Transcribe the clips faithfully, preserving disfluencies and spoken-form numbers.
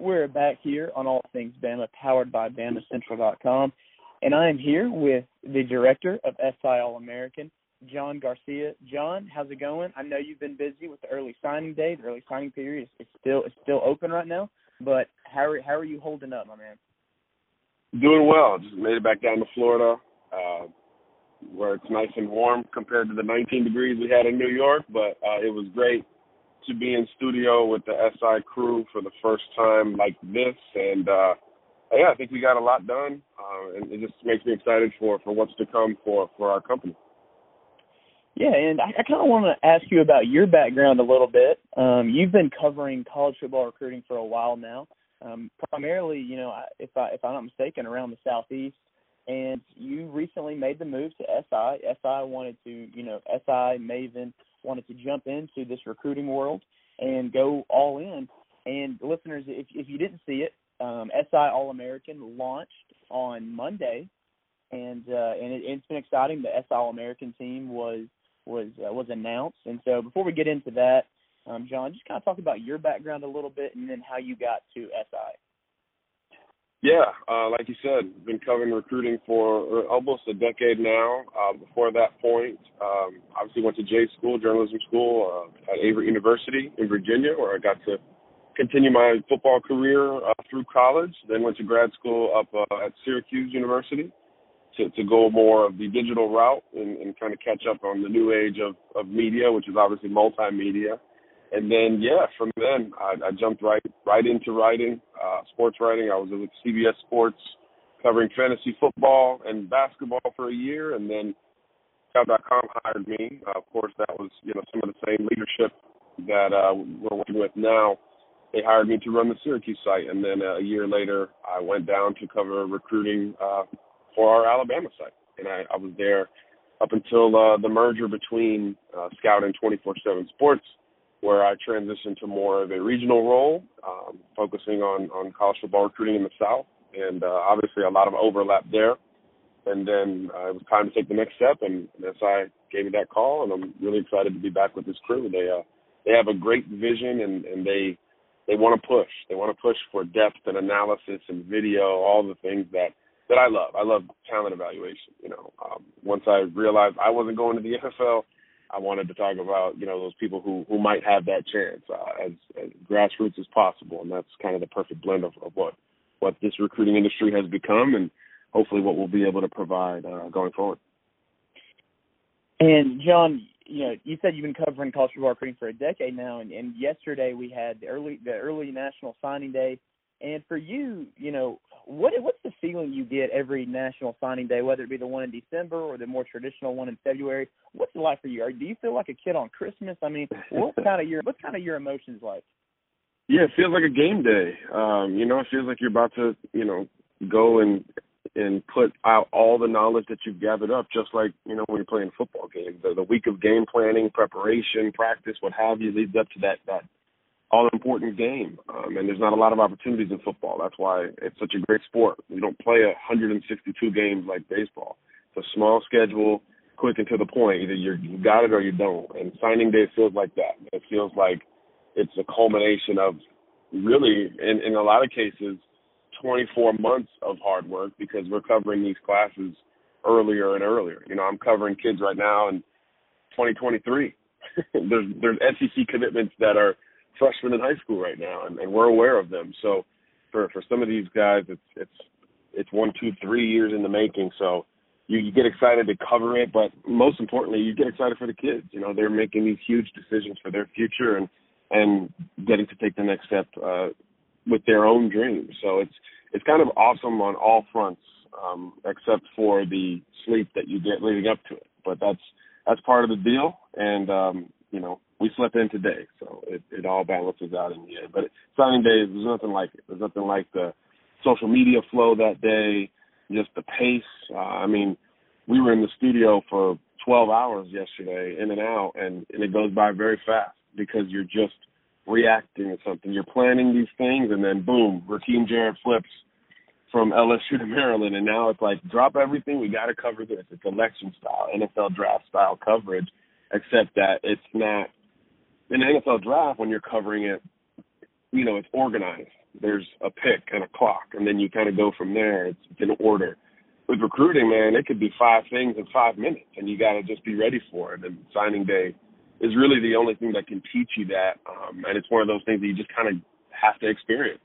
We're back here on All Things Bama, powered by Bama Central dot com, and I am here with the director of S I All-American, John Garcia. John, how's it going? I know you've been busy with the early signing day. The early signing period is still is still open right now, but how are, how are you holding up, my man? Doing well. Just made it back down to Florida, uh, where it's nice and warm compared to the nineteen degrees we had in New York, but uh, it was great to be in studio with the S I crew for the first time like this, and uh, yeah, I think we got a lot done, uh, and it just makes me excited for, for what's to come for, for our company. Yeah, and I, I kind of want to ask you about your background a little bit. Um, you've been covering college football recruiting for a while now, um, primarily, you know, if, I, if I'm not mistaken, around the Southeast, and you recently made the move to S I. S I wanted to, you know, S I, Maven, wanted to jump into this recruiting world and go all in. And listeners, if, if you didn't see it, um, S I All-American launched on Monday, and uh, and it, it's been exciting. The S I All-American team was was uh, was announced. And so before we get into that, um, John, just kind of talk about your background a little bit and then how you got to S I. Yeah, uh, like you said, been covering recruiting for almost a decade now. Uh, before that point, um, obviously went to J School, journalism school uh, at Avery University in Virginia, where I got to continue my football career uh, through college. Then went to grad school up uh, at Syracuse University to, to go more of the digital route and, and kind of catch up on the new age of, of media, which is obviously multimedia. And then, yeah, from then I, I jumped right right into writing, uh, sports writing. I was with C B S Sports covering fantasy football and basketball for a year, and then Cal dot com hired me. Uh, of course, that was, you know, some of the same leadership that uh, we're working with now. They hired me to run the Syracuse site, and then a year later I went down to cover recruiting uh, for our Alabama site, and I, I was there up until uh, the merger between uh, Scout and twenty-four seven Sports, where I transitioned to more of a regional role, um, focusing on, on college football recruiting in the South, and uh, obviously a lot of overlap there. And then uh, it was time to take the next step, and S I gave me that call, and I'm really excited to be back with this crew. They uh, they have a great vision, and, and they they want to push. They want to push for depth and analysis and video, all the things that, that I love. I love talent evaluation. You know, um, once I realized I wasn't going to the N F L, I wanted to talk about, you know, those people who, who might have that chance uh, as, as grassroots as possible. And that's kind of the perfect blend of, of what, what this recruiting industry has become and hopefully what we'll be able to provide uh, going forward. And, John, you know, you said you've been covering college football recruiting for a decade now, and, and yesterday we had the early the early National Signing Day. And for you, you know, what what's the feeling you get every National Signing Day, whether it be the one in December or the more traditional one in February? What's it like for you? Or do you feel like a kid on Christmas? I mean, what kind of your what kind of your emotions like? Yeah, it feels like a game day. Um, you know, it feels like you're about to, you know, go and and put out all the knowledge that you've gathered up, just like, you know, when you're playing a football game. The, the week of game planning, preparation, practice, what have you, leads up to that that. all-important game, um, and there's not a lot of opportunities in football. That's why it's such a great sport. We don't play one hundred sixty-two games like baseball. It's a small schedule, quick and to the point. Either you're, you got it or you don't, and signing day feels like that. It feels like it's a culmination of really, in, in a lot of cases, twenty-four months of hard work because we're covering these classes earlier and earlier. You know, I'm covering kids right now in twenty twenty-three. there's, there's S E C commitments that are freshmen in high school right now, and, and we're aware of them. So for, for some of these guys, it's it's it's one, two, three years in the making. So you, you get excited to cover it, but most importantly, you get excited for the kids. You know, they're making these huge decisions for their future and, and getting to take the next step uh, with their own dreams. So it's it's kind of awesome on all fronts, um, except for the sleep that you get leading up to it. But that's that's part of the deal, and um, you know, we slept in today, so it, it all balances out in the end. But signing day, there's nothing like it. There's nothing like the social media flow that day, just the pace. Uh, I mean, we were in the studio for twelve hours yesterday, in and out, and, and it goes by very fast because you're just reacting to something. You're planning these things, and then, boom, Rakeem Jarrett flips from L S U to Maryland, and now it's like, drop everything. We got to cover this. It's election-style, N F L draft-style coverage, except that it's not – in the N F L draft, when you're covering it, you know, it's organized. There's a pick and a clock, and then you kind of go from there. It's, it's in order. With recruiting, man, it could be five things in five minutes, and you got to just be ready for it. And signing day is really the only thing that can teach you that, um, and it's one of those things that you just kind of have to experience.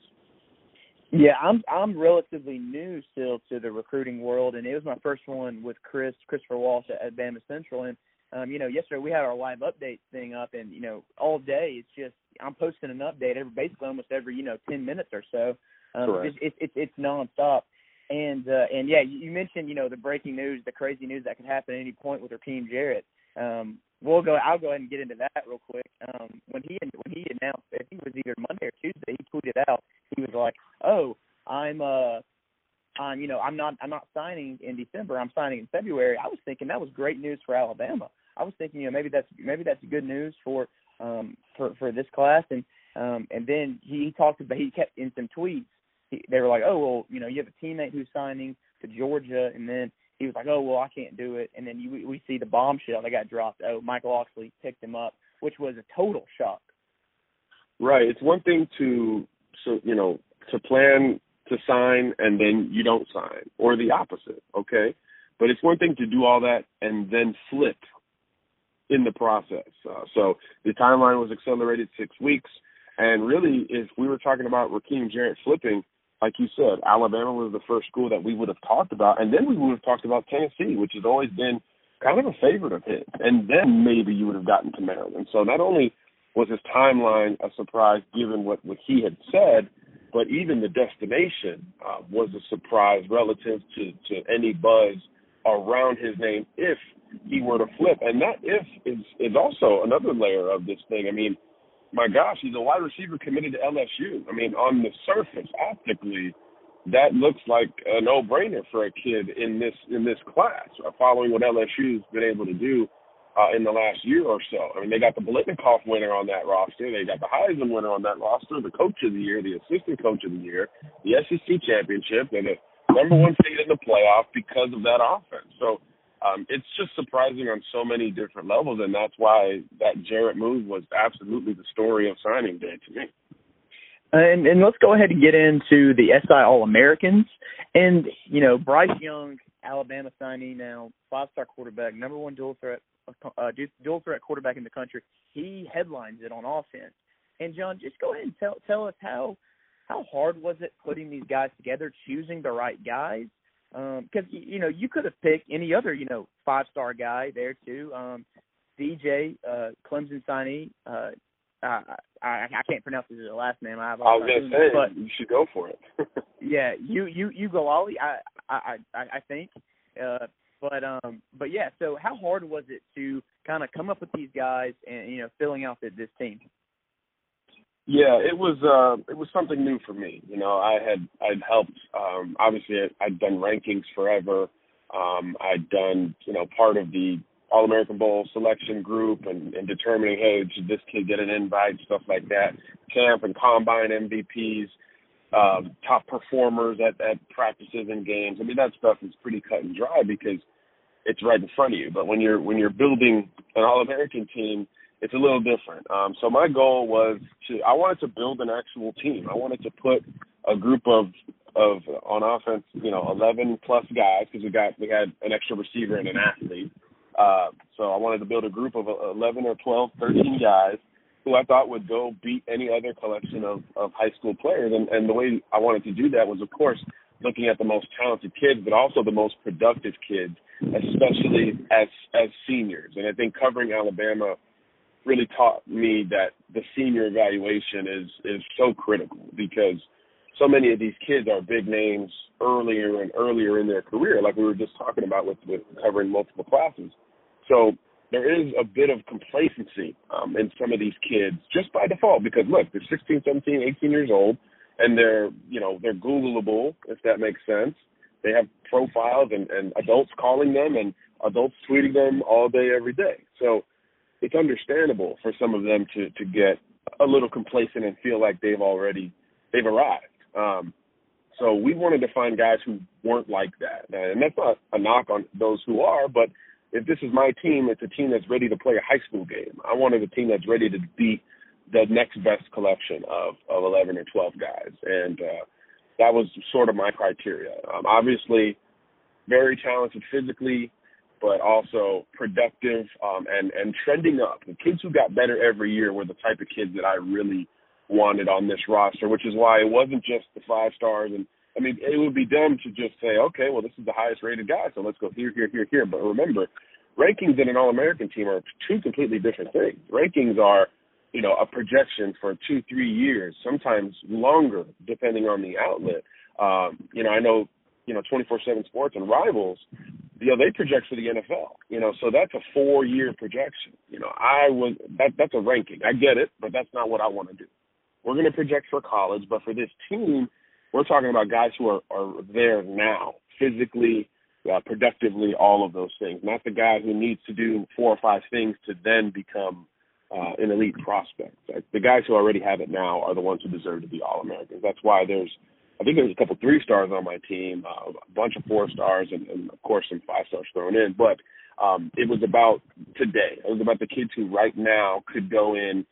Yeah, I'm I'm relatively new still to the recruiting world, and it was my first one with Chris, Christopher Walsh at, at Bama Central. And, um, you know, yesterday we had our live update thing up, and, you know, all day it's just I'm posting an update every basically almost every, you know, ten minutes or so. Um, it's, it's, it's, it's nonstop. And, uh, and yeah, you mentioned, you know, the breaking news, the crazy news that could happen at any point with Rakeem Jarrett. Um, we'll go. I'll go ahead and get into that real quick. Um, when he when he announced, I think it was either Monday or Tuesday, he tweeted out. He was like, "Oh, I'm uh, I'm you know, I'm not I'm not signing in December. I'm signing in February." I was thinking that was great news for Alabama. I was thinking, you know, maybe that's maybe that's good news for um for, for this class. And um and then he talked about he kept in some tweets. He, they were like, "Oh, well, you know, you have a teammate who's signing to Georgia," and then he was like, "Oh, well, I can't do it." And then you, we see the bombshell that got dropped. Oh, Michael Oxley picked him up, which was a total shock. Right. It's one thing to, so, you know, to plan to sign and then you don't sign, or the opposite, okay? But it's one thing to do all that and then flip in the process. Uh, so the timeline was accelerated six weeks. And really, if we were talking about Rakeem Jarrett flipping, like you said, Alabama was the first school that we would have talked about, and then we would have talked about Tennessee, which has always been kind of a favorite of his. And then maybe you would have gotten to Maryland. So not only was his timeline a surprise given what, what he had said, but even the destination uh, was a surprise relative to, to any buzz around his name if he were to flip. And that if is, is also another layer of this thing. I mean, my gosh, he's a wide receiver committed to L S U. I mean, on the surface, optically, that looks like a no-brainer for a kid in this in this class, following what L S U's been able to do uh, in the last year or so. I mean, they got the Biletnikoff winner on that roster. They got the Heisman winner on that roster, the coach of the year, the assistant coach of the year, the S E C championship, and the number one seed in the playoff because of that offense. So Um, it's just surprising on so many different levels, and that's why that Jarrett move was absolutely the story of signing day to me. And, and let's go ahead and get into the S I All-Americans. And, you know, Bryce Young, Alabama signee now, five-star quarterback, number one dual threat, uh, dual threat quarterback in the country. He headlines it on offense. And, John, just go ahead and tell, tell us how, how hard was it putting these guys together, choosing the right guys? Because, um, you know, you could have picked any other, you know, five-star guy there, too. Um, D J, uh, Clemson signee. Uh, I, I, I can't pronounce his last name. I, I was going to say, but you should go for it. yeah, you, you, you go, Ollie, I, I, I, I think. Uh, but, um, but yeah, so how hard was it to kind of come up with these guys and, you know, filling out the, this team? Yeah, it was uh, it was something new for me. You know, I had I'd helped. Um, obviously, I'd done rankings forever. Um, I'd done you know part of the All-American Bowl selection group and, and determining, hey, should this kid get an invite, stuff like that. Camp and combine M V Ps, um, top performers at, at practices and games. I mean, that stuff is pretty cut and dry because it's right in front of you. But when you're when you're building an All-American team, it's a little different. Um, so my goal was to – I wanted to build an actual team. I wanted to put a group of, of on offense, you know, eleven-plus guys because we got we had an extra receiver and an athlete. Uh, so I wanted to build a group of eleven or twelve, thirteen guys who I thought would go beat any other collection of, of high school players. And, and the way I wanted to do that was, of course, looking at the most talented kids but also the most productive kids, especially as as seniors. And I think covering Alabama – really taught me that the senior evaluation is, is so critical because so many of these kids are big names earlier and earlier in their career, like we were just talking about with, with covering multiple classes. So there is a bit of complacency um, in some of these kids just by default because, look, they're sixteen, seventeen, eighteen years old, and they're, you know, they're Googleable, if that makes sense. They have profiles and, and adults calling them and adults tweeting them all day, every day. So it's understandable for some of them to, to get a little complacent and feel like they've already, they've arrived. Um, so we wanted to find guys who weren't like that. And that's not a knock on those who are, but if this is my team, it's a team that's ready to play a high school game. I wanted a team that's ready to beat the next best collection of, of eleven or twelve guys. And uh, that was sort of my criteria. Um, obviously, very talented physically, but also productive um, and, and trending up. The kids who got better every year were the type of kids that I really wanted on this roster, which is why it wasn't just the five stars. And I mean, it would be dumb to just say, okay, well, this is the highest rated guy, so let's go here, here, here, here. But remember, rankings in an All-American team are two completely different things. Rankings are, you know, a projection for two, three years, sometimes longer, depending on the outlet. Um, you know, I know, you know, twenty-four seven Sports and Rivals, you know, they project for the N F L, you know, so that's a four-year projection. You know, I was, that, that's a ranking. I get it, but that's not what I want to do. We're going to project for college, but for this team, we're talking about guys who are, are there now, physically, uh, productively, all of those things, not the guy who needs to do four or five things to then become uh, an elite prospect. The guys who already have it now are the ones who deserve to be All-Americans. That's why there's, I think there's a couple three-stars on my team, uh, a bunch of four-stars, and, and, of course, some five-stars thrown in. But um, it was about today. It was about the kids who right now could go in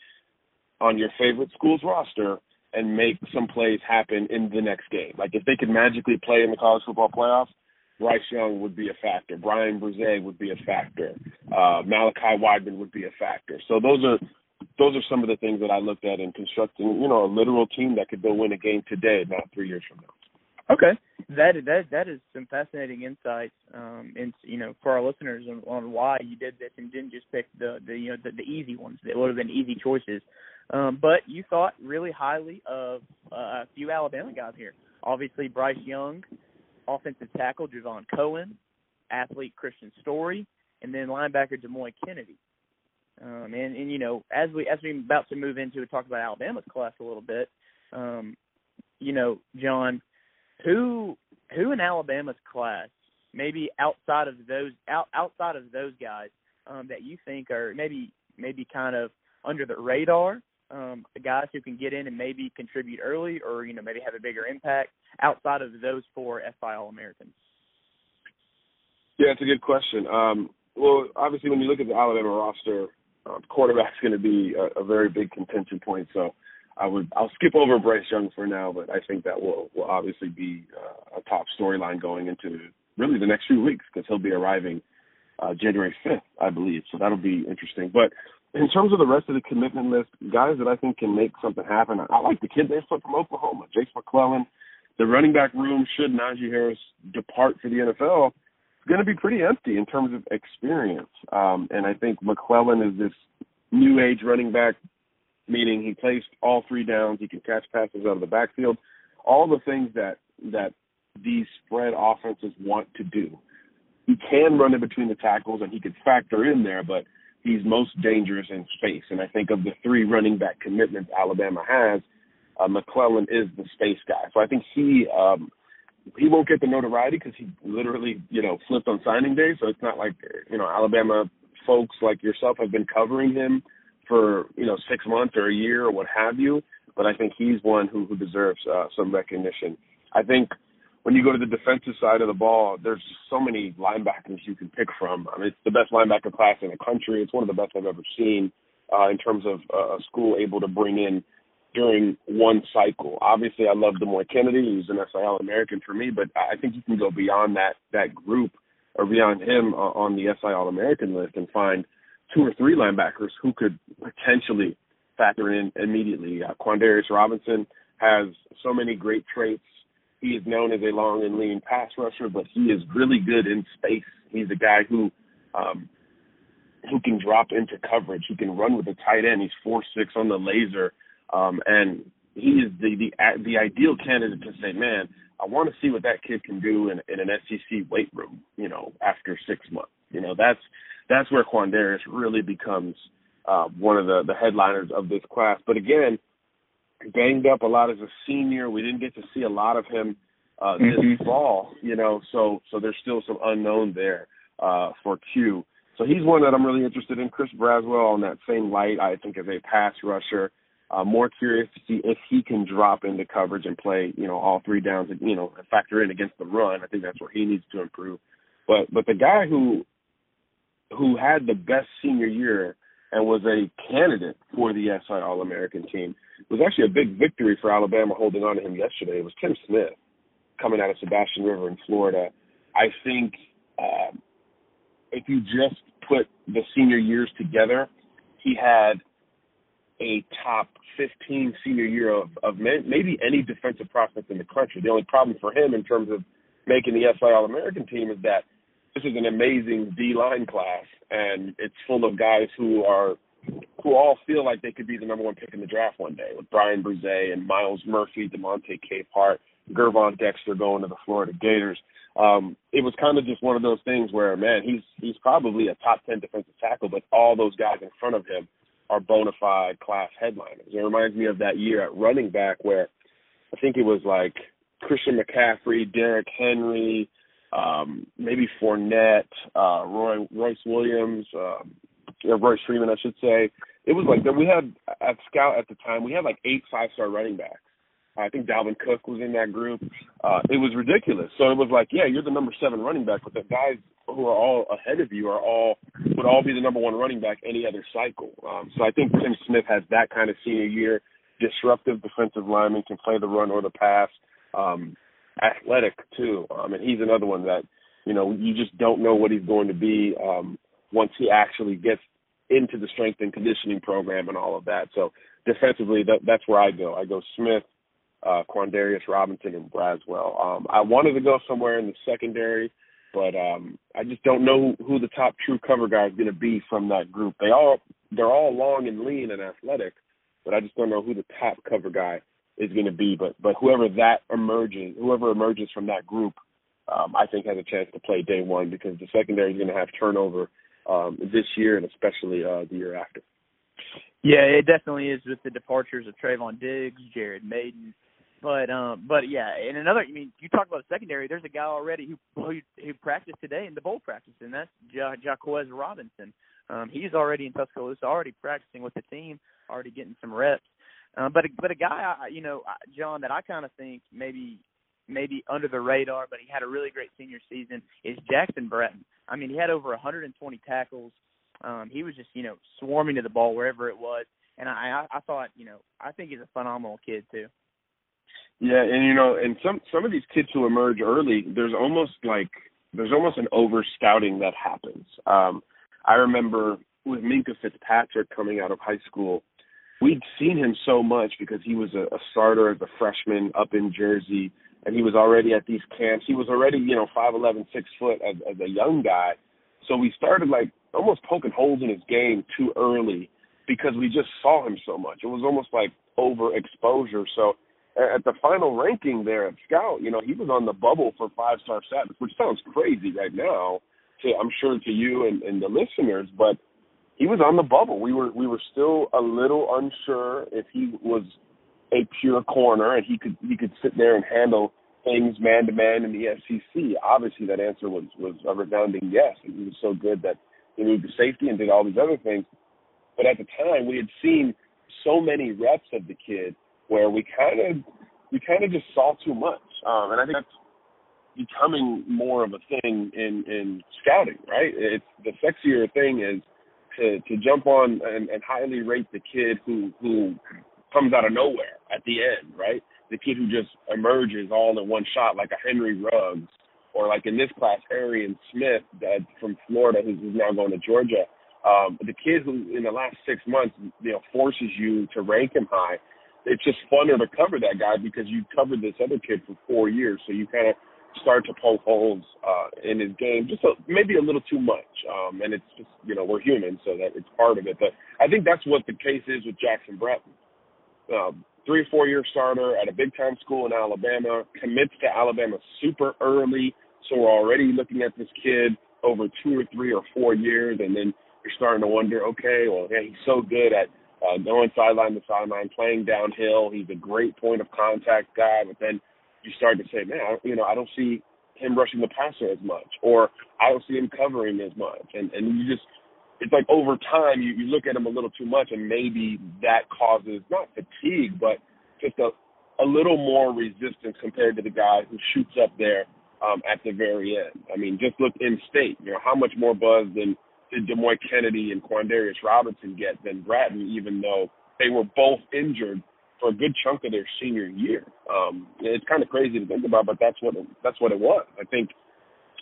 on your favorite school's roster and make some plays happen in the next game. Like, if they could magically play in the college football playoffs, Bryce Young would be a factor. Bryan Bresee would be a factor. Uh, Malachi Weidman would be a factor. So those are those are some of the things that I looked at in constructing, you know, a literal team that could go win a game today, not three years from now. Okay, that that that is some fascinating insights, um, and you know, for our listeners on, on why you did this and didn't just pick the, the you know the, the easy ones. That would have been easy choices. Um, but you thought really highly of uh, a few Alabama guys here. Obviously, Bryce Young, offensive tackle Javion Cohen, athlete Christian Story, and then linebacker Des Moines Kennedy. Um, and, and, you know, as we as we're about to move into and talk about Alabama's class a little bit, um, you know, John, who who in Alabama's class, maybe outside of those out, outside of those guys um, that you think are maybe maybe kind of under the radar? Um, the guys who can get in and maybe contribute early, or you know, maybe have a bigger impact outside of those four S I All-Americans? Yeah, it's a good question. Um, well, obviously, when you look at the Alabama roster, uh, quarterback's going to be a, a very big contention point. So, I would I'll skip over Bryce Young for now, but I think that will will obviously be uh, a top storyline going into really the next few weeks, because he'll be arriving uh, January fifth, I believe. So that'll be interesting, but. In terms of the rest of the commitment list, guys that I think can make something happen, I like the kid they put from Oklahoma, Jase McClellan. The running back room, should Najee Harris depart for the N F L, it's going to be pretty empty in terms of experience. Um, and I think McClellan is this new age running back, meaning he plays all three downs, he can catch passes out of the backfield, all the things that, that these spread offenses want to do. He can run in between the tackles and he can factor in there, but he's most dangerous in space. And I think of the three running back commitments Alabama has, uh, McClellan is the space guy. So I think he um, he won't get the notoriety because he literally, you know, flipped on signing day. So it's not like, you know, Alabama folks like yourself have been covering him for, you know, six months or a year or what have you. But I think he's one who, who deserves uh, some recognition. I think when you go to the defensive side of the ball, there's so many linebackers you can pick from. I mean, it's the best linebacker class in the country. It's one of the best I've ever seen uh, in terms of uh, a school able to bring in during one cycle. Obviously, I love Des Moines Kennedy. He's an S I All-American for me, but I think you can go beyond that that group or beyond him uh, on the S I All-American list and find two or three linebackers who could potentially factor in immediately. Uh, Quandarius Robinson has so many great traits. He is known as a long and lean pass rusher, but he is really good in space. He's a guy who um, who can drop into coverage. He can run with a tight end. He's four six on the laser, um, and he is the, the the ideal candidate to say, man, I want to see what that kid can do in, in an S E C weight room, you know, after six months. You know, that's that's where Quandarius really becomes uh, one of the, the headliners of this class. But again, banged up a lot as a senior. We didn't get to see a lot of him uh, this mm-hmm. fall, you know, so so there's still some unknown there uh, for Q. So he's one that I'm really interested in. Chris Braswell on that same light, I think, is a pass rusher. Uh, more curious to see if he can drop into coverage and play, you know, all three downs and, you know, factor in against the run. I think that's where he needs to improve. But but the guy who who had the best senior year and was a candidate for the S I All-American team. It was actually a big victory for Alabama holding on to him yesterday. It was Tim Smith coming out of Sebastian River in Florida. I think uh, if you just put the senior years together, he had a top fifteen senior year of, of men, maybe any defensive prospect in the country. The only problem for him in terms of making the S I All-American team is that this is an amazing D-line class, and it's full of guys who are who all feel like they could be the number one pick in the draft one day, with Bryan Bresee and Miles Murphy, DeMonte Capehart, Gervon Dexter going to the Florida Gators. Um, it was kind of just one of those things where, man, he's he's probably a top ten defensive tackle, but all those guys in front of him are bona fide class headliners. It reminds me of that year at running back where I think it was like Christian McCaffrey, Derrick Henry, um, maybe Fournette, uh, Roy, Royce Williams, um, Royce Freeman, I should say. It was like that. We had at Scout at the time, we had like eight five-star running backs. I think Dalvin Cook was in that group. Uh, it was ridiculous. So it was like, yeah, you're the number seven running back, but the guys who are all ahead of you are all would all be the number one running back any other cycle. Um, so I think Tim Smith has that kind of senior year. Disruptive defensive lineman, can play the run or the pass. Um, athletic too. Um, and he's another one that, you know, you just don't know what he's going to be um, once he actually gets into the strength and conditioning program and all of that. So defensively, that, that's where I go. I go Smith, Uh, Quandarius Robinson, and Braswell. Um, I wanted to go somewhere in the secondary, but um, I just don't know who, who the top true cover guy is going to be from that group. They all, they're all long and lean and athletic, but I just don't know who the top cover guy is going to be. But but whoever that emerges, whoever emerges from that group, um, I think has a chance to play day one because the secondary is going to have turnover um, this year and especially uh, the year after. Yeah, it definitely is with the departures of Trayvon Diggs, Jared Maiden. But um, but yeah, and another. I mean, you talk about the secondary. There's a guy already who who, who practiced today in the bowl practice, and that's ja- Jaquez Robinson. Um, he's already in Tuscaloosa, already practicing with the team, already getting some reps. Uh, but but a guy, I, you know, John, that I kind of think maybe maybe under the radar, but he had a really great senior season is Jackson Bratton. I mean, he had over one hundred twenty tackles. Um, he was just you know swarming to the ball wherever it was, and I I thought you know I think he's a phenomenal kid too. Yeah, and you know, and some, some of these kids who emerge early, there's almost like there's almost an over scouting that happens. Um, I remember with Minkah Fitzpatrick coming out of high school, we'd seen him so much because he was a, a starter as a freshman up in Jersey, and he was already at these camps. He was already you know five eleven, six foot as, as a young guy, so we started like almost poking holes in his game too early because we just saw him so much. It was almost like overexposure. So at the final ranking there at Scout, you know, he was on the bubble for five-star status, which sounds crazy right now, to, I'm sure, to you and, and the listeners, but he was on the bubble. We were we were still a little unsure if he was a pure corner and he could he could sit there and handle things man-to-man in the S E C. Obviously, that answer was, was a resounding yes. He was so good that he moved to safety and did all these other things. But at the time, we had seen so many reps of the kid where we kind of we kind of just saw too much, um, and I think that's becoming more of a thing in, in scouting, right? It's the sexier thing is to, to jump on and, and highly rate the kid who who comes out of nowhere at the end, right? The kid who just emerges all in one shot, like a Henry Ruggs, or like in this class, Arian Smith that's from Florida, who's now going to Georgia. Um, the kid who in the last six months, you know, forces you to rank him high. It's just funner to cover that guy because you covered this other kid for four years, so you kind of start to poke holes uh, in his game, just a, maybe a little too much. Um, and it's just, you know, we're human, so that it's part of it. But I think that's what the case is with Jackson Bratton. Um, three or four-year starter at a big-time school in Alabama, commits to Alabama super early, so we're already looking at this kid over two or three or four years, and then you're starting to wonder, okay, well, yeah, he's so good at Uh, going sideline to sideline, playing downhill. He's a great point of contact guy, but then you start to say, man, I, you know, I don't see him rushing the passer as much, or I don't see him covering as much. And and you just, it's like over time, you, you look at him a little too much, and maybe that causes not fatigue, but just a, a little more resistance compared to the guy who shoots up there um, at the very end. I mean, just look in state, you know, how much more buzz than did Des Moines Kennedy and Quandarius Robinson get than Bratton, even though they were both injured for a good chunk of their senior year. Um, it's kind of crazy to think about, but that's what it, that's what it was. I think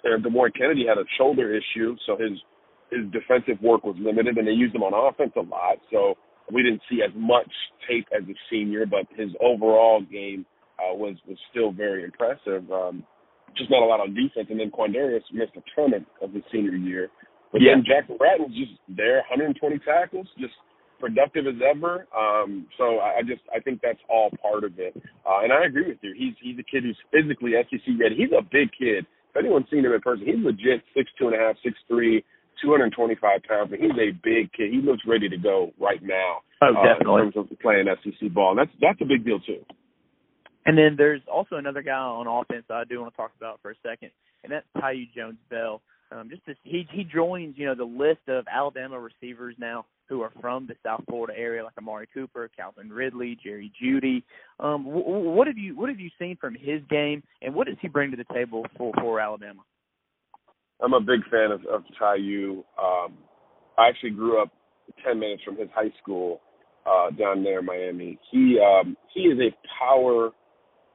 Des Moines Kennedy had a shoulder issue, so his his defensive work was limited, and they used him on offense a lot. So we didn't see as much tape as a senior, but his overall game uh, was was still very impressive. Um, just not a lot on defense. And then Quandarius missed a tournament of his senior year. But yeah. then Jackson Bratton was just there, one hundred twenty tackles, just productive as ever. Um, so I, I just I think that's all part of it. Uh, and I agree with you. He's he's a kid who's physically S E C ready. He's a big kid. If anyone's seen him in person, he's legit six two and a half, six three, two hundred twenty-five pounds. He's a big kid. He looks ready to go right now. Oh, definitely. Uh, in terms of playing S E C ball. And that's that's a big deal too. And then there's also another guy on offense that I do want to talk about for a second, and that's Tye Jones-Bell. Um, just this, he he joins you know the list of Alabama receivers now who are from the South Florida area, like Amari Cooper, Calvin Ridley, Jerry Jeudy. Um, wh- what have you what have you seen from his game, and what does he bring to the table for, for Alabama? I'm a big fan of, of Tye. Um, I actually grew up ten minutes from his high school uh, down there in Miami. He um, he is a power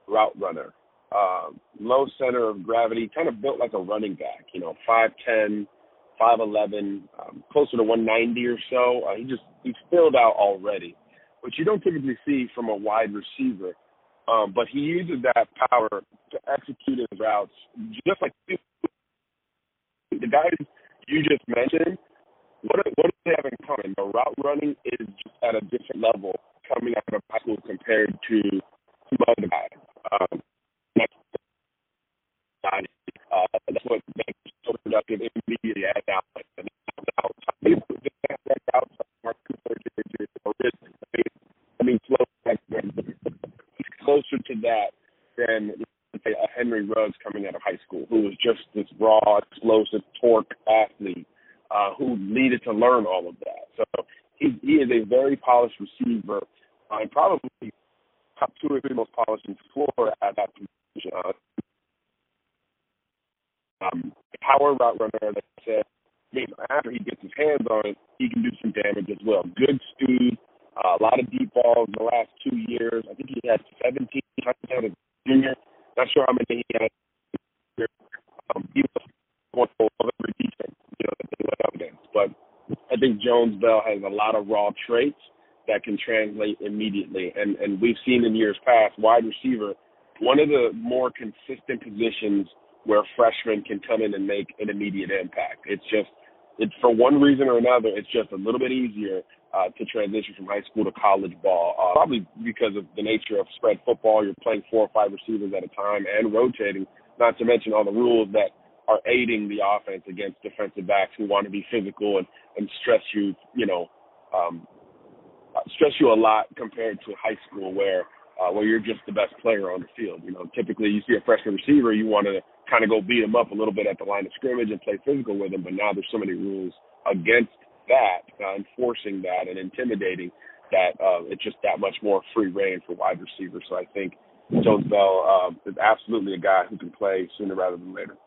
route runner. Uh, low center of gravity, kind of built like a running back, you know, five ten, five eleven, um, closer to one ninety or so. Uh, he just, he's filled out already, which you don't typically see from a wide receiver. Um, but he uses that power to execute his routes, just like the guys you just mentioned. What do, what do they have in common? The route running is just at a different level coming out of high school compared to some other guys. Um, Uh, that's what makes it so productive immediately at now. And now, out, Mark Cooper, I mean, he's closer to that than, say, a Henry Ruggs coming out of high school, who was just this raw, explosive, torque athlete uh, who needed to learn all of that. So he, he is a very polished receiver, uh, and probably top two or three most polished in Florida at that position. Uh, Um, power route runner, like I said, after he gets his hands on it, he can do some damage as well. Good speed, uh, a lot of deep balls in the last two years. I think he had seventeen touchdowns as a junior. Not sure how many he had. Um, he was going for every defense, you know, that they went up against. But I think Jones-Bell has a lot of raw traits that can translate immediately. And, and we've seen in years past, wide receiver, one of the more consistent positions where freshmen can come in and make an immediate impact. It's just, it's for one reason or another, it's just a little bit easier uh, to transition from high school to college ball, uh, probably because of the nature of spread football. You're playing four or five receivers at a time and rotating, not to mention all the rules that are aiding the offense against defensive backs who want to be physical and, and stress you, you know, um, stress you a lot compared to high school where, uh, where you're just the best player on the field. You know, typically you see a freshman receiver, you want to kind of go beat them up a little bit at the line of scrimmage and play physical with them, but now there's so many rules against that, uh, enforcing that and intimidating that uh, it's just that much more free reign for wide receivers. So I think Jones-Bell uh, is absolutely a guy who can play sooner rather than later.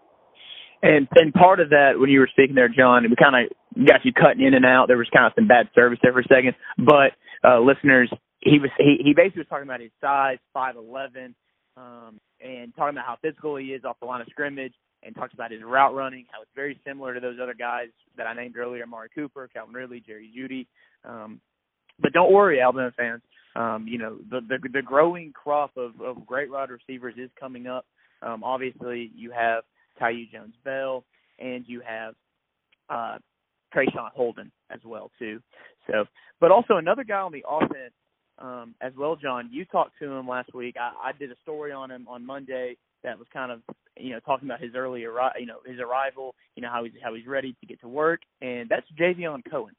And and part of that, when you were speaking there, John, we kind of got you cutting in and out. There was kind of some bad service there for a second. But uh, listeners, he was he, he basically was talking about his size, five eleven, um, and talking about how physical he is off the line of scrimmage, and talks about his route running, how it's very similar to those other guys that I named earlier, Amari Cooper, Calvin Ridley, Jerry Jeudy. Um, but don't worry, Alabama fans. Um, you know, the, the the growing crop of, of great wide receivers is coming up. Um, obviously, you have Tye Jones-Bell, and you have uh, Traeshon Holden as well, too. So, but also another guy on the offense, Um, as well, John, you talked to him last week. I, I did a story on him on Monday that was kind of, you know, talking about his early, arri- you know, his arrival, you know, how he's how he's ready to get to work, and that's Javion Cohen.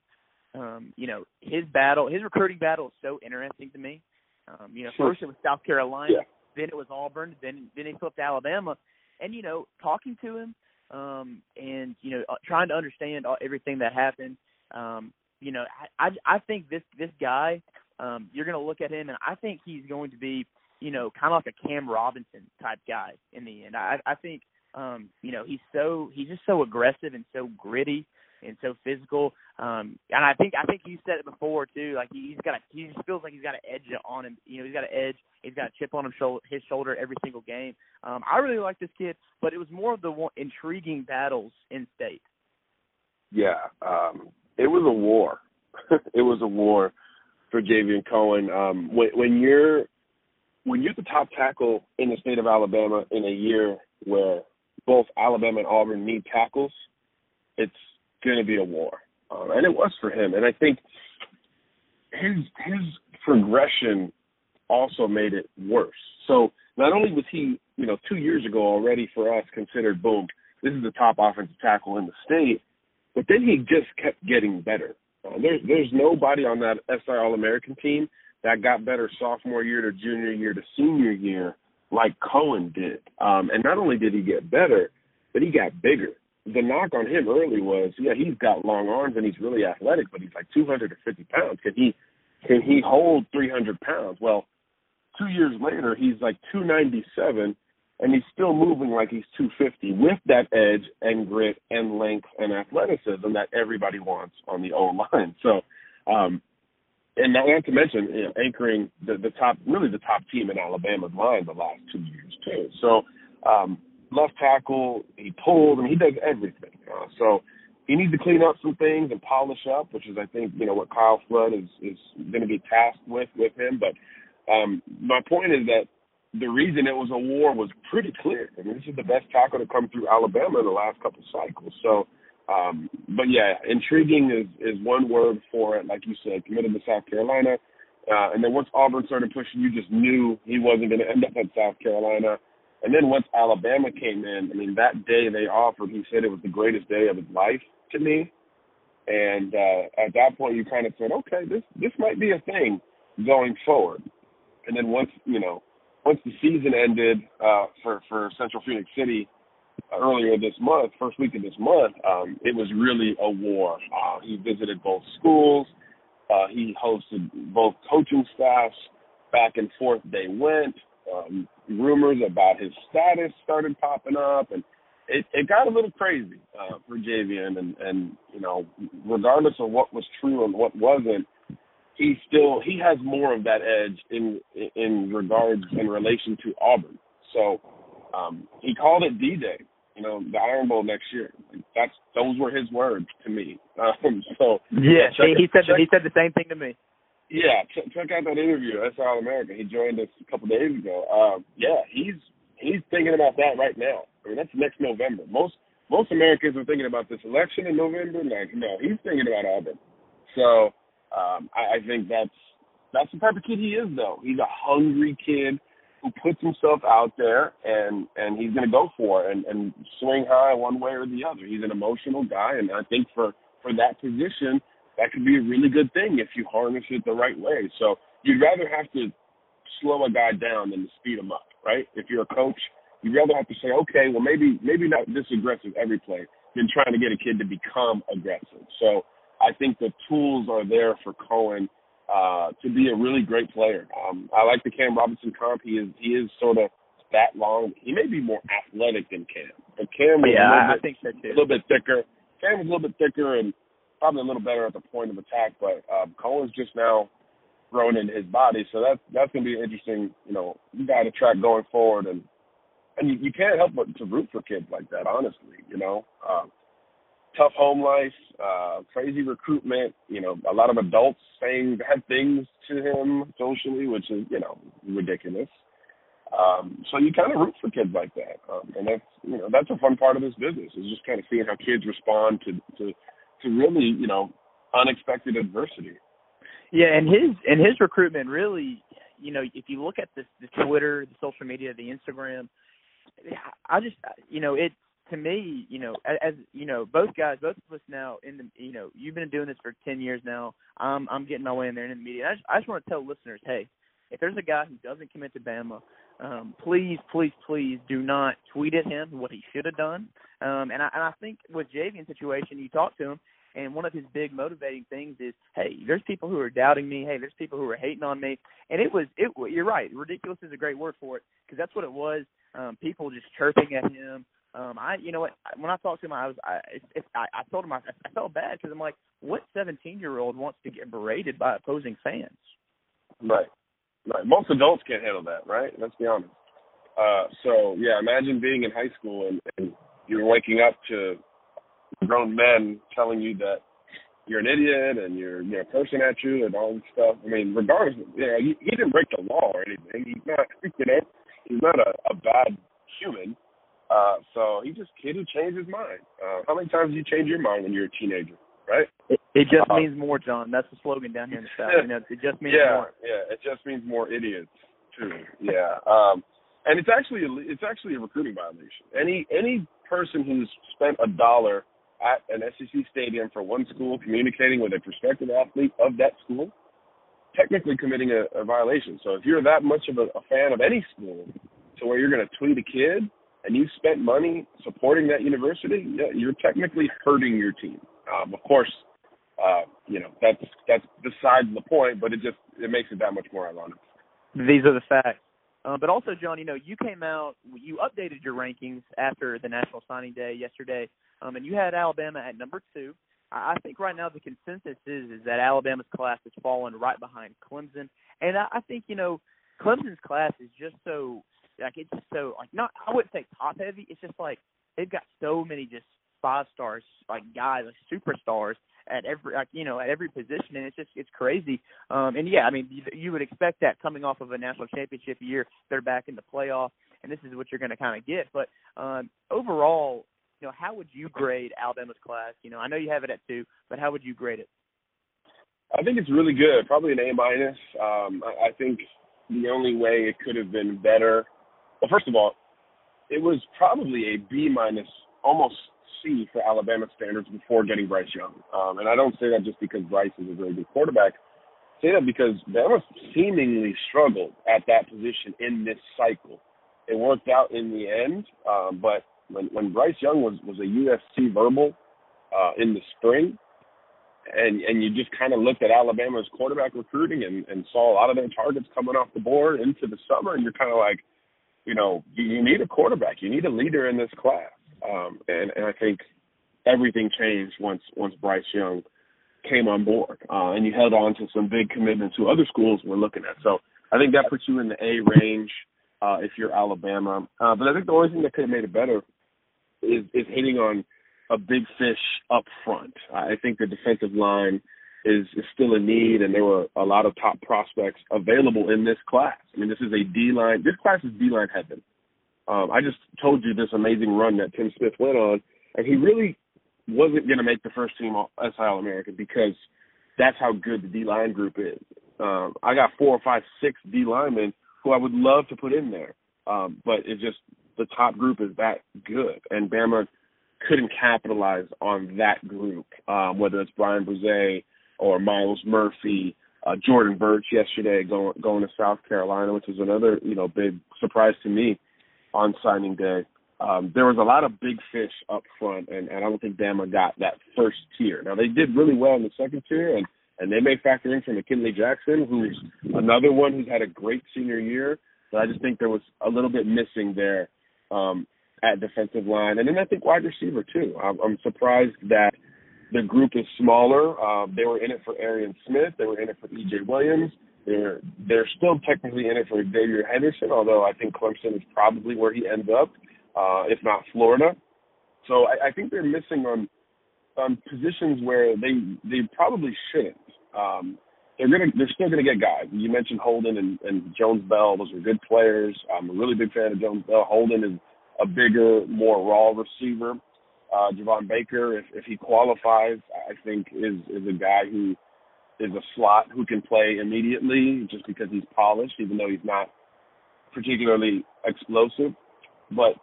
Um, you know, his battle, his recruiting battle is so interesting to me. Um, you know, sure. First it was South Carolina, yeah. Then it was Auburn, then then he flipped to Alabama, and you know, talking to him, um, and you know, trying to understand all, everything that happened. Um, you know, I I, I think this this guy. Um, you're going to look at him, and I think he's going to be, you know, kind of like a Cam Robinson type guy in the end. I, I think, um, you know, he's so he's just so aggressive and so gritty. and so physical. Um, and I think I think you said it before too. Like he, he's got a, he just feels like he's got an edge on him. You know, he's got an edge. He's got a chip on him shoulder, his shoulder every single game. Um, I really like this kid, but it was more of the one, intriguing battles in state. Yeah, um, it was a war. It was a war for Javion Cohen. Um, when, when you're when you're the top tackle in the state of Alabama in a year where both Alabama and Auburn need tackles, it's going to be a war. Um, and it was for him. And I think his his progression also made it worse. So not only was he, you know, two years ago already for us considered, boom, this is the top offensive tackle in the state, but then he just kept getting better. Uh, there's, there's nobody on that S I All-American team that got better sophomore year to junior year to senior year like Cohen did. Um, and not only did he get better, but he got bigger. The knock on him early was, yeah, he's got long arms and he's really athletic, but he's like two hundred fifty pounds. Can he can he hold three hundred pounds? Well, two years later, he's like two ninety-seven, and he's still moving like he's two fifty with that edge and grit and length and athleticism that everybody wants on the O-line. So, um, and not to mention, you know, anchoring the, the top, really the top team in Alabama's line the last two years too. So, um, left tackle, he pulled, and he does everything. Uh, so he needs to clean up some things and polish up, which is, I think, you know, what Kyle Flood is, is going to be tasked with with him. But um, my point is that the reason it was a war was pretty clear. I mean, this is the best tackle to come through Alabama in the last couple cycles. So, um, but, yeah, intriguing is, is one word for it. Like you said, committed to South Carolina. Uh, and then once Auburn started pushing, you just knew he wasn't going to end up at South Carolina. And then once Alabama came in, I mean, that day they offered, he said it was the greatest day of his life to me. And uh, at that point, you kind of said, okay, this this might be a thing going forward. And then once, you know, once the season ended uh, for, for Central Phoenix City earlier this month, first week of this month, um, it was really a war. Uh, he visited both schools. Uh, he hosted both coaching staffs. Back and forth they went. Um, rumors about his status started popping up, and it, it got a little crazy uh, for Javion. And, and, you know, regardless of what was true and what wasn't, he still he has more of that edge in in regards in relation to Auburn. So um, he called it D-Day, you know, the Iron Bowl next year. That's those were his words to me. Um, so yeah, check, he said check, he said the same thing to me. Yeah, ch- check out that interview, S I All-American. He joined us a couple days ago. Um, yeah, he's he's thinking about that right now. I mean, that's next November. Most most Americans are thinking about this election in November. Like, no, he's thinking about Auburn. So um, I, I think that's that's the type of kid he is, though. He's a hungry kid who puts himself out there, and, and he's going to go for it and, and swing high one way or the other. He's an emotional guy, and I think for, for that position – that could be a really good thing if you harness it the right way. So you'd rather have to slow a guy down than to speed him up, right? If you're a coach, you'd rather have to say, okay, well, maybe maybe not this aggressive every play than trying to get a kid to become aggressive. So I think the tools are there for Cohen uh, to be a really great player. Um, I like the Cam Robinson comp. He is he is sort of that long. He may be more athletic than Cam. But Cam was yeah, a, little I bit, think so too. a little bit thicker. Cam was a little bit thicker and probably a little better at the point of attack, but um, Cohen's just now grown into his body, so that's that's going to be an interesting, you know, you got to track going forward, and and you, you can't help but to root for kids like that, honestly, you know. Uh, tough home life, uh, crazy recruitment, you know, a lot of adults saying bad things to him socially, which is, you know, ridiculous. Um, so you kind of root for kids like that, um, and that's, you know, that's a fun part of this business, is just kind of seeing how kids respond to to to really, you know, unexpected adversity. Yeah, and his and his recruitment really, you know, if you look at the, the Twitter, the social media, the Instagram, I just, you know, it to me, you know, as you know, both guys, both of us now in the, you know, you've been doing this for ten years now. I'm I'm getting my way in there and in the media. I just, I just want to tell listeners, hey, if there's a guy who doesn't commit to Bama, um, please, please, please do not tweet at him what he should have done. Um, and, I, and I think with Javion's situation, you talk to him, and one of his big motivating things is, hey, there's people who are doubting me. Hey, there's people who are hating on me. And it was, it, you're right, ridiculous is a great word for it, because that's what it was. Um, people just chirping at him, Um, I, you know what? When I talked to him, I was, I, it, I, I told him I, I felt bad because I'm like, what seventeen-year-old wants to get berated by opposing fans? Right, right. Most adults can't handle that, right? Let's be honest. Uh, so yeah, imagine being in high school and, and you're waking up to grown men telling you that you're an idiot and you're, you know, cursing at you and all this stuff. I mean, regardless, you know, he, he didn't break the law or anything. He's not, you know, he's not a, a bad human. Uh, so he just kid who changed his mind. Uh, how many times do you change your mind when you're a teenager, right? It, it just uh, means more, John. That's the slogan down here in the South. You know, it just means yeah, more. Yeah, it just means more idiots too. Yeah, um, and it's actually a, it's actually a recruiting violation. Any any person who's spent a dollar at an S E C stadium for one school communicating with a prospective athlete of that school, technically committing a, a violation. So if you're that much of a, a fan of any school to where you're going to tweet a kid, and you spent money supporting that university, you're technically hurting your team. Um, of course, uh, you know, that's that's besides the point, but it just it makes it that much more ironic. These are the facts. Uh, but also, John, you know, you came out, you updated your rankings after the National Signing Day yesterday, um, and you had Alabama at number two. I think right now the consensus is, is that Alabama's class has fallen right behind Clemson. And I, I think, you know, Clemson's class is just so – Like it's just so like not I wouldn't say top heavy. It's just like they've got so many just five stars, like guys, like superstars at every like you know at every position, and it's just it's crazy. Um, and yeah, I mean you, you would expect that coming off of a national championship year, they're back in the playoff, and this is what you're going to kind of get. But um, overall, you know, how would you grade Alabama's class? You know, I know you have it at two, but how would you grade it? I think it's really good, probably an A minus. Um, I, I think the only way it could have been better. Well, first of all, it was probably a B minus, almost C for Alabama standards before getting Bryce Young. Um, and I don't say that just because Bryce is a really good quarterback. I say that because Bama seemingly struggled at that position in this cycle. It worked out in the end, um, but when, when Bryce Young was, was a U S C verbal uh, in the spring, and, and you just kind of looked at Alabama's quarterback recruiting and, and saw a lot of their targets coming off the board into the summer, and you're kind of like, you know, you need a quarterback. You need a leader in this class. Um, and, and I think everything changed once once Bryce Young came on board. Uh, and you held on to some big commitments who other schools were looking at. So I think that puts you in the A range uh, if you're Alabama. Uh, but I think the only thing that could have made it better is, is hitting on a big fish up front. I think the defensive line is, is still a need, and there were a lot of top prospects available in this class. I mean, this is a D-line. This class is D-line heaven. Um, I just told you this amazing run that Tim Smith went on, and he really wasn't going to make the first team S I All-American because that's how good the D-line group is. Um, I got four or five, six D-linemen who I would love to put in there, um, but it's just the top group is that good, and Bama couldn't capitalize on that group, um, whether it's Bryan Bresee or Miles Murphy, uh, Jordan Birch yesterday going going to South Carolina, which is another, you know, big surprise to me on signing day. Um, there was a lot of big fish up front, and, and I don't think Bama got that first tier. Now, they did really well in the second tier, and, and they may factor in for McKinley Jackson, who's another one who's had a great senior year. But I just think there was a little bit missing there um, at defensive line. And then I think wide receiver, too. I'm, I'm surprised that the group is smaller. Uh, they were in it for Arian Smith. They were in it for E J Williams. They're they're still technically in it for Xavier Henderson, although I think Clemson is probably where he ends up, uh, if not Florida. So I, I think they're missing on on positions where they they probably shouldn't. Um, they're gonna they're still gonna get guys. You mentioned Holden and, and Jones-Bell. Those are good players. I'm a really big fan of Jones-Bell. Holden is a bigger, more raw receiver. Uh, Javon Baker, if, if he qualifies, I think is, is a guy who is a slot who can play immediately just because he's polished, even though he's not particularly explosive. But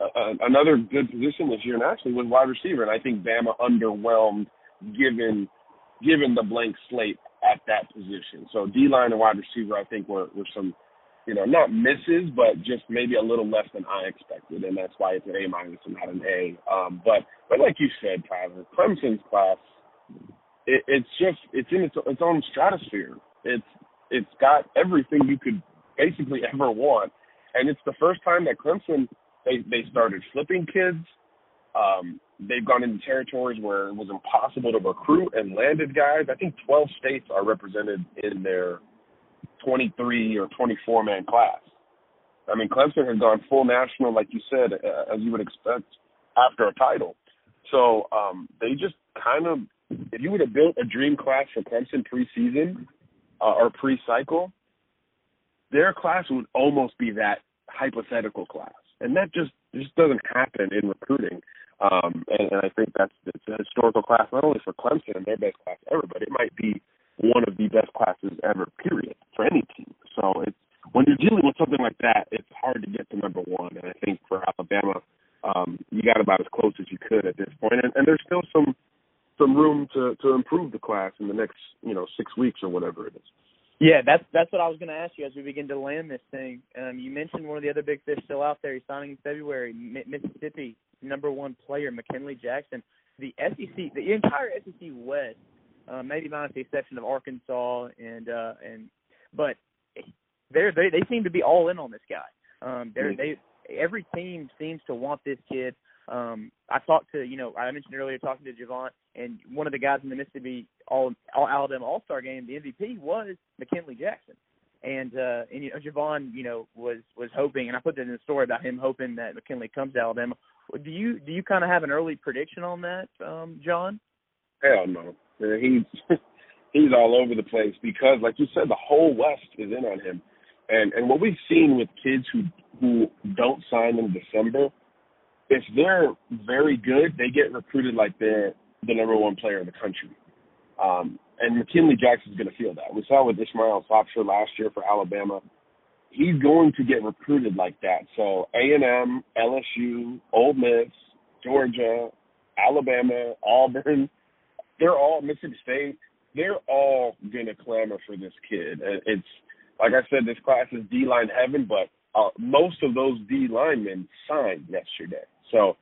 uh, another good position this year nationally was wide receiver, and I think Bama underwhelmed given given the blank slate at that position. So D-line and wide receiver, I think, were, were some, you know, not misses, but just maybe a little less than I expected, and that's why it's an A minus and not an A. Um, but, but like you said, Tyler, Clemson's class, it, it's just it's in its, its own stratosphere. It's it's got everything you could basically ever want, and it's the first time that Clemson They they started flipping kids. Um, they've gone into territories where it was impossible to recruit and landed guys. I think twelve states are represented in their twenty-three or twenty-four man class. I mean, Clemson has gone full national, like you said, uh, as you would expect after a title. So um, they just kind of, if you would have built a dream class for Clemson preseason uh, or pre-cycle, their class would almost be that hypothetical class. And that just, just doesn't happen in recruiting. Um, and, and I think that's it's a historical class, not only for Clemson and their best class ever, but it might be one of the best classes ever, period, for any team. So it's, when you're dealing with something like that, it's hard to get to number one. And I think for Alabama, um, you got about as close as you could at this point. And, and there's still some some room to, to improve the class in the next, you know, six weeks or whatever it is. Yeah, that's that's what I was going to ask you as we begin to land this thing. Um, you mentioned one of the other big fish still out there. He's signing in February. Mi- Mississippi, number one player, McKinley Jackson. The S E C, the entire S E C West, uh, maybe minus the exception of Arkansas, and uh, and but they they they seem to be all in on this guy. Um, they they every team seems to want this kid. Um, I talked to you know I mentioned earlier talking to Javon, and one of the guys in the Mississippi All, all Alabama All Star game, the M V P was McKinley Jackson, and uh, and you know, Javon you know was was hoping, and I put that in the story about him hoping that McKinley comes to Alabama. Do you do you kind of have an early prediction on that, um, John? Hell no, he's he's all over the place because, like you said, the whole West is in on him. And and what we've seen with kids who who don't sign in December, if they're very good, they get recruited like they're the number one player in the country. Um, and McKinley Jackson's going to feel that. We saw with Ishmael Sopcher last year for Alabama. He's going to get recruited like that. So A and M, L S U, Ole Miss, Georgia, Alabama, Auburn, they're all Mississippi State. They're all going to clamor for this kid. It's like I said, this class is D-line heaven, but uh, most of those D-linemen signed yesterday. So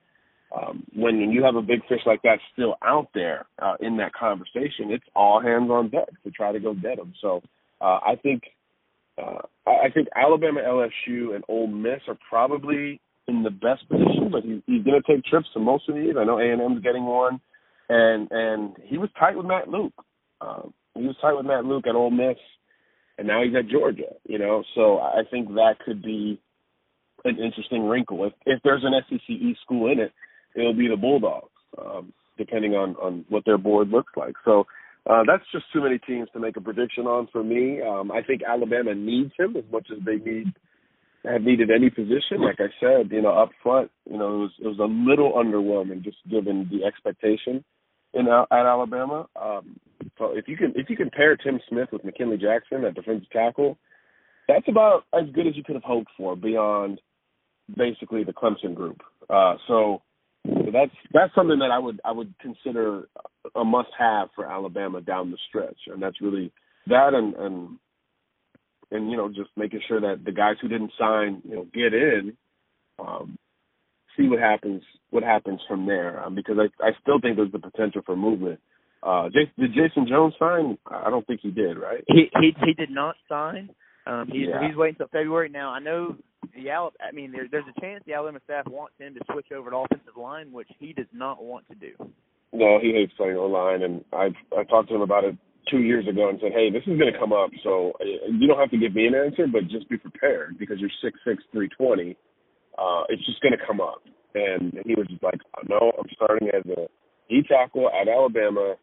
um, when you have a big fish like that still out there uh, in that conversation, it's all hands on deck to try to go get them. So uh, I think uh, I think Alabama, L S U, and Ole Miss are probably in the best position, but he's, he's going to take trips to most of these. I know A and M's getting one, and, and he was tight with Matt Luke. Um, he was tight with Matt Luke at Ole Miss. And now he's at Georgia, you know. So I think that could be an interesting wrinkle. If if there's an S E C East school in it, it'll be the Bulldogs, um, depending on, on what their board looks like. So uh, that's just too many teams to make a prediction on for me. Um, I think Alabama needs him as much as they need have needed any position. Like I said, you know, up front, you know, it was it was a little underwhelming just given the expectation in at Alabama. Um, so if you can if you can pair Tim Smith with McKinley Jackson at defensive tackle, that's about as good as you could have hoped for beyond basically the Clemson group. Uh, so that's that's something that I would I would consider a must have for Alabama down the stretch, and that's really that and and and you know just making sure that the guys who didn't sign you know get in. Um, see what happens what happens from there um, because I, I still think there's the potential for movement. Uh, J- did Jason Jones sign? I don't think he did, right? He he, he did not sign. Um, he's, yeah. he's waiting until February. Now, I know the Al- I mean, there, there's a chance the Alabama staff wants him to switch over to offensive line, which he does not want to do. No, he hates playing O-line, and I I talked to him about it two years ago and said, hey, this is going to come up, so you don't have to give me an answer, but just be prepared because you're six six, three twenty. Uh, it's just going to come up. And he was just like, oh, no, I'm starting as a D tackle at Alabama,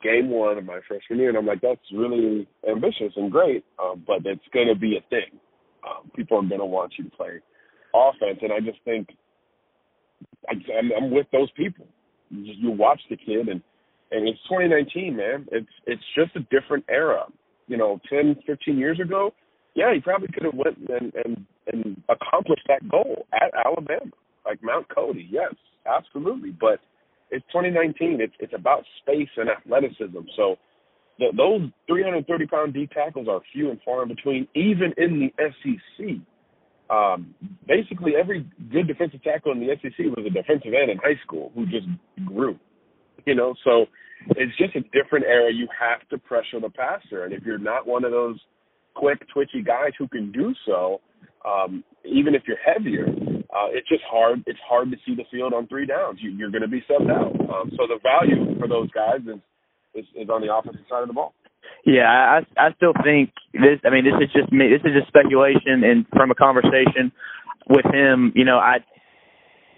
game one of my freshman year. And I'm like, that's really ambitious and great, uh, but it's going to be a thing. Um, people are going to want you to play offense. And I just think I, I'm, I'm with those people. You, just, you watch the kid, and, and it's twenty nineteen, man. It's it's just a different era. You know, ten, fifteen years ago, yeah, he probably could have went and, and, and accomplished that goal at Alabama, like Mount Cody. Yes, absolutely. But it's twenty nineteen. It's it's about space and athleticism. So the, those three hundred thirty pound D tackles are few and far in between, even in the S E C. Um, basically, every good defensive tackle in the S E C was a defensive end in high school who just grew. You know, so it's just a different era. You have to pressure the passer, and if you're not one of those quick, twitchy guys who can do so, um, even if you're heavier, uh, it's just hard. It's hard to see the field on three downs. You, you're going to be subbed out. Um, so the value for those guys is, is, is on the offensive side of the ball. Yeah, I, I still think this. I mean, this is just me. This is just speculation, and from a conversation with him, you know, I,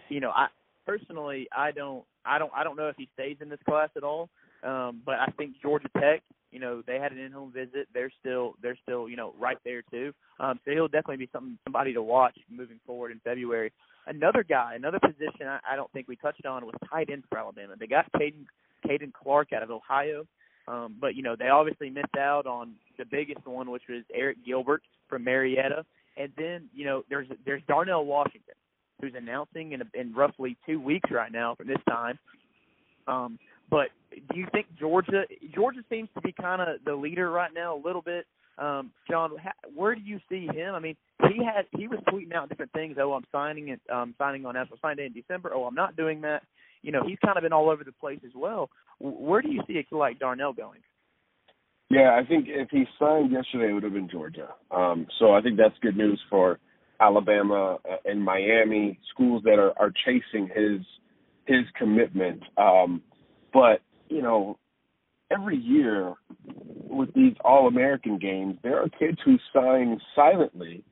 you know, I personally, I don't, I don't, I don't know if he stays in this class at all. Um, but I think Georgia Tech, you know, they had an in-home visit. They're still, they're still, you know, right there too. Um, so he'll definitely be something, somebody to watch moving forward in February. Another guy, another position I, I don't think we touched on was tight end for Alabama. They got Caden, Caden Clark out of Ohio. Um, but, you know, they obviously missed out on the biggest one, which was Eric Gilbert from Marietta. And then, you know, there's there's Darnell Washington, who's announcing in, in roughly two weeks right now from this time. Um, but do you think Georgia – Georgia seems to be kind of the leader right now a little bit. Um, John, how, where do you see him? I mean, he had he was tweeting out different things. Oh, I'm signing it, um, signing on National Signing Day in December. Oh, I'm not doing that. You know, he's kind of been all over the place as well. Where do you see a kid like Darnell going? Yeah, I think if he signed yesterday, it would have been Georgia. Um, so I think that's good news for Alabama and Miami, schools that are, are chasing his his commitment. Um, but, you know, every year with these All-American games, there are kids who sign silently,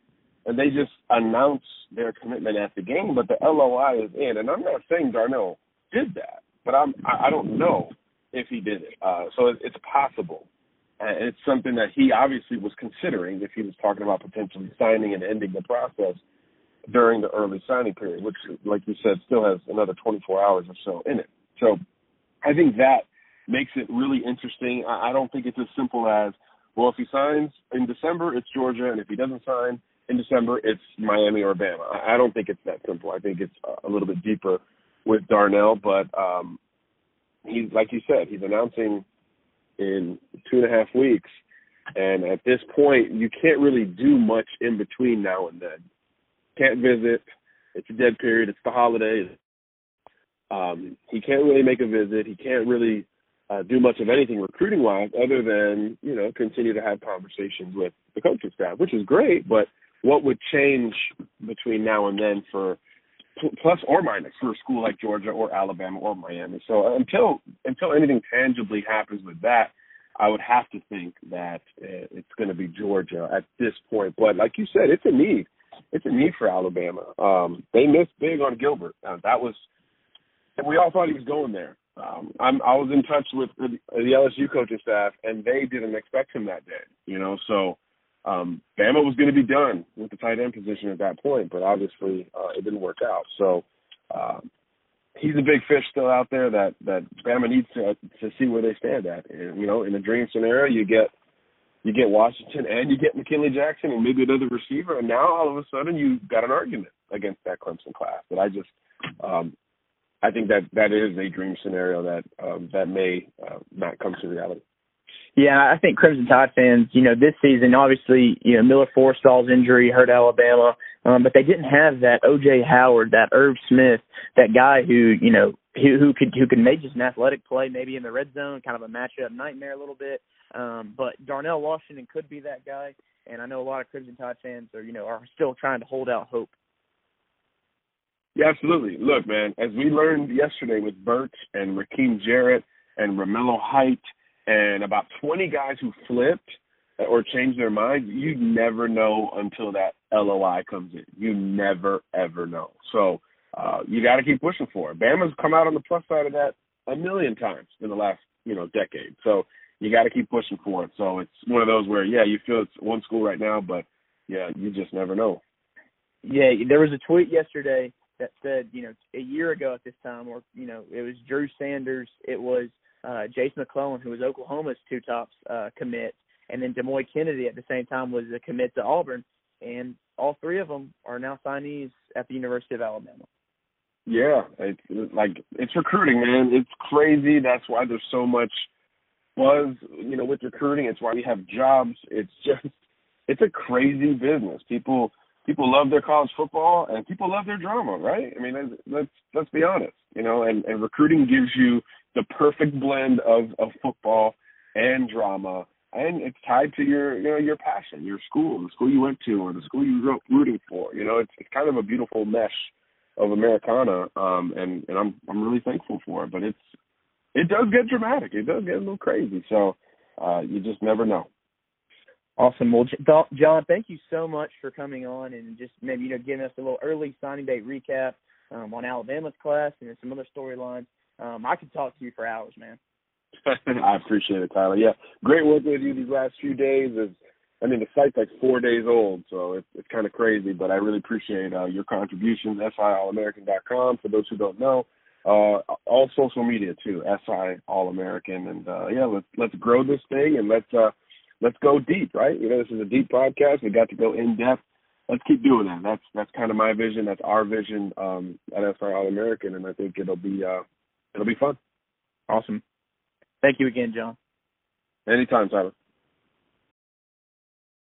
and they just announce their commitment at the game, but the L O I is in. And I'm not saying Darnell did that, but I'm, I don't know if he did it. Uh, so it, it's possible. Uh, it's something that he obviously was considering if he was talking about potentially signing and ending the process during the early signing period, which, like you said, still has another twenty-four hours or so in it. So I think that makes it really interesting. I, I don't think it's as simple as, well, if he signs in December, it's Georgia, and if he doesn't sign in December, it's Miami or Bama. I, I don't think it's that simple. I think it's a little bit deeper with Darnell, but um, he's, like you said, he's announcing in two and a half weeks, and at this point, you can't really do much in between now and then. Can't visit. It's a dead period. It's the holidays. Um, he can't really make a visit. He can't really uh, do much of anything recruiting-wise other than, you know, continue to have conversations with the coaching staff, which is great, but what would change between now and then for plus or minus for a school like Georgia or Alabama or Miami? So until until anything tangibly happens with that, I would have to think that it's going to be Georgia at this point. But like you said, it's a need. It's a need for Alabama. Um, they missed big on Gilbert. Uh, that was – we all thought he was going there. Um, I'm, I was in touch with the, the L S U coaching staff, and they didn't expect him that day, you know, so – Um, Bama was going to be done with the tight end position at that point, but obviously uh, it didn't work out. So uh, he's a big fish still out there that, that Bama needs to to see where they stand at. And, you know, in a dream scenario, you get you get Washington and you get McKinley Jackson and maybe another receiver, and now all of a sudden you've got an argument against that Clemson class. But I just um, I think that that is a dream scenario that um, that may uh, not come to reality. Yeah, I think Crimson Tide fans, you know, this season, obviously, you know, Miller Forstall's injury hurt Alabama, um, but they didn't have that O J Howard, that Irv Smith, that guy who, you know, who, who could who could make just an athletic play maybe in the red zone, kind of a matchup nightmare a little bit. Um, but Darnell Washington could be that guy, and I know a lot of Crimson Tide fans are, you know, are still trying to hold out hope. Yeah, absolutely. Look, man, as we learned yesterday with Burks and Rakeem Jarrett and Romello Height, and about twenty guys who flipped or changed their minds, you never know until that L O I comes in. You never, ever know. So uh, you got to keep pushing for it. Bama's come out on the plus side of that a million times in the last, you know, decade. So you got to keep pushing for it. So it's one of those where, yeah, you feel it's one school right now, but, yeah, you just never know. Yeah, there was a tweet yesterday that said, you know, a year ago at this time, or, you know, it was Drew Sanders, it was Uh, Jase McClellan, who was Oklahoma's two tops uh, commit, and then Des Moines Kennedy at the same time was a commit to Auburn, and all three of them are now signees at the University of Alabama. Yeah, it's like it's recruiting, man. It's crazy. That's why there's so much buzz, you know, with recruiting. It's why we have jobs. It's just, it's a crazy business. People, people love their college football, and people love their drama, right? I mean, let's let's be honest, you know. And, and recruiting gives you the perfect blend of, of football and drama and it's tied to your, you know, your passion, your school, the school you went to, or the school you were rooting for. You know, it's it's kind of a beautiful mesh of Americana, um, and and I'm I'm really thankful for it. But it's it does get dramatic, it does get a little crazy. So uh, you just never know. Awesome. Well, John, thank you so much for coming on and just maybe, you know, giving us a little early signing day recap um, on Alabama's class and some other storylines. Um, I could talk to you for hours, man. I appreciate it, Tyler. Yeah, great working with you these last few days. Is, I mean, the site's like four days old, so it's, it's kind of crazy, but I really appreciate uh, your contributions, S I All American dot com, for those who don't know. Uh, all social media, too, S I All American. And, uh, yeah, let's let's grow this thing and let's uh, let's go deep, right? You know, this is a deep podcast. We got to go in-depth. Let's keep doing that. That's that's kind of my vision. That's our vision um, at S I All American, and I think it'll be uh, it'll be fun. Awesome. Thank you again, John. Anytime, Tyler.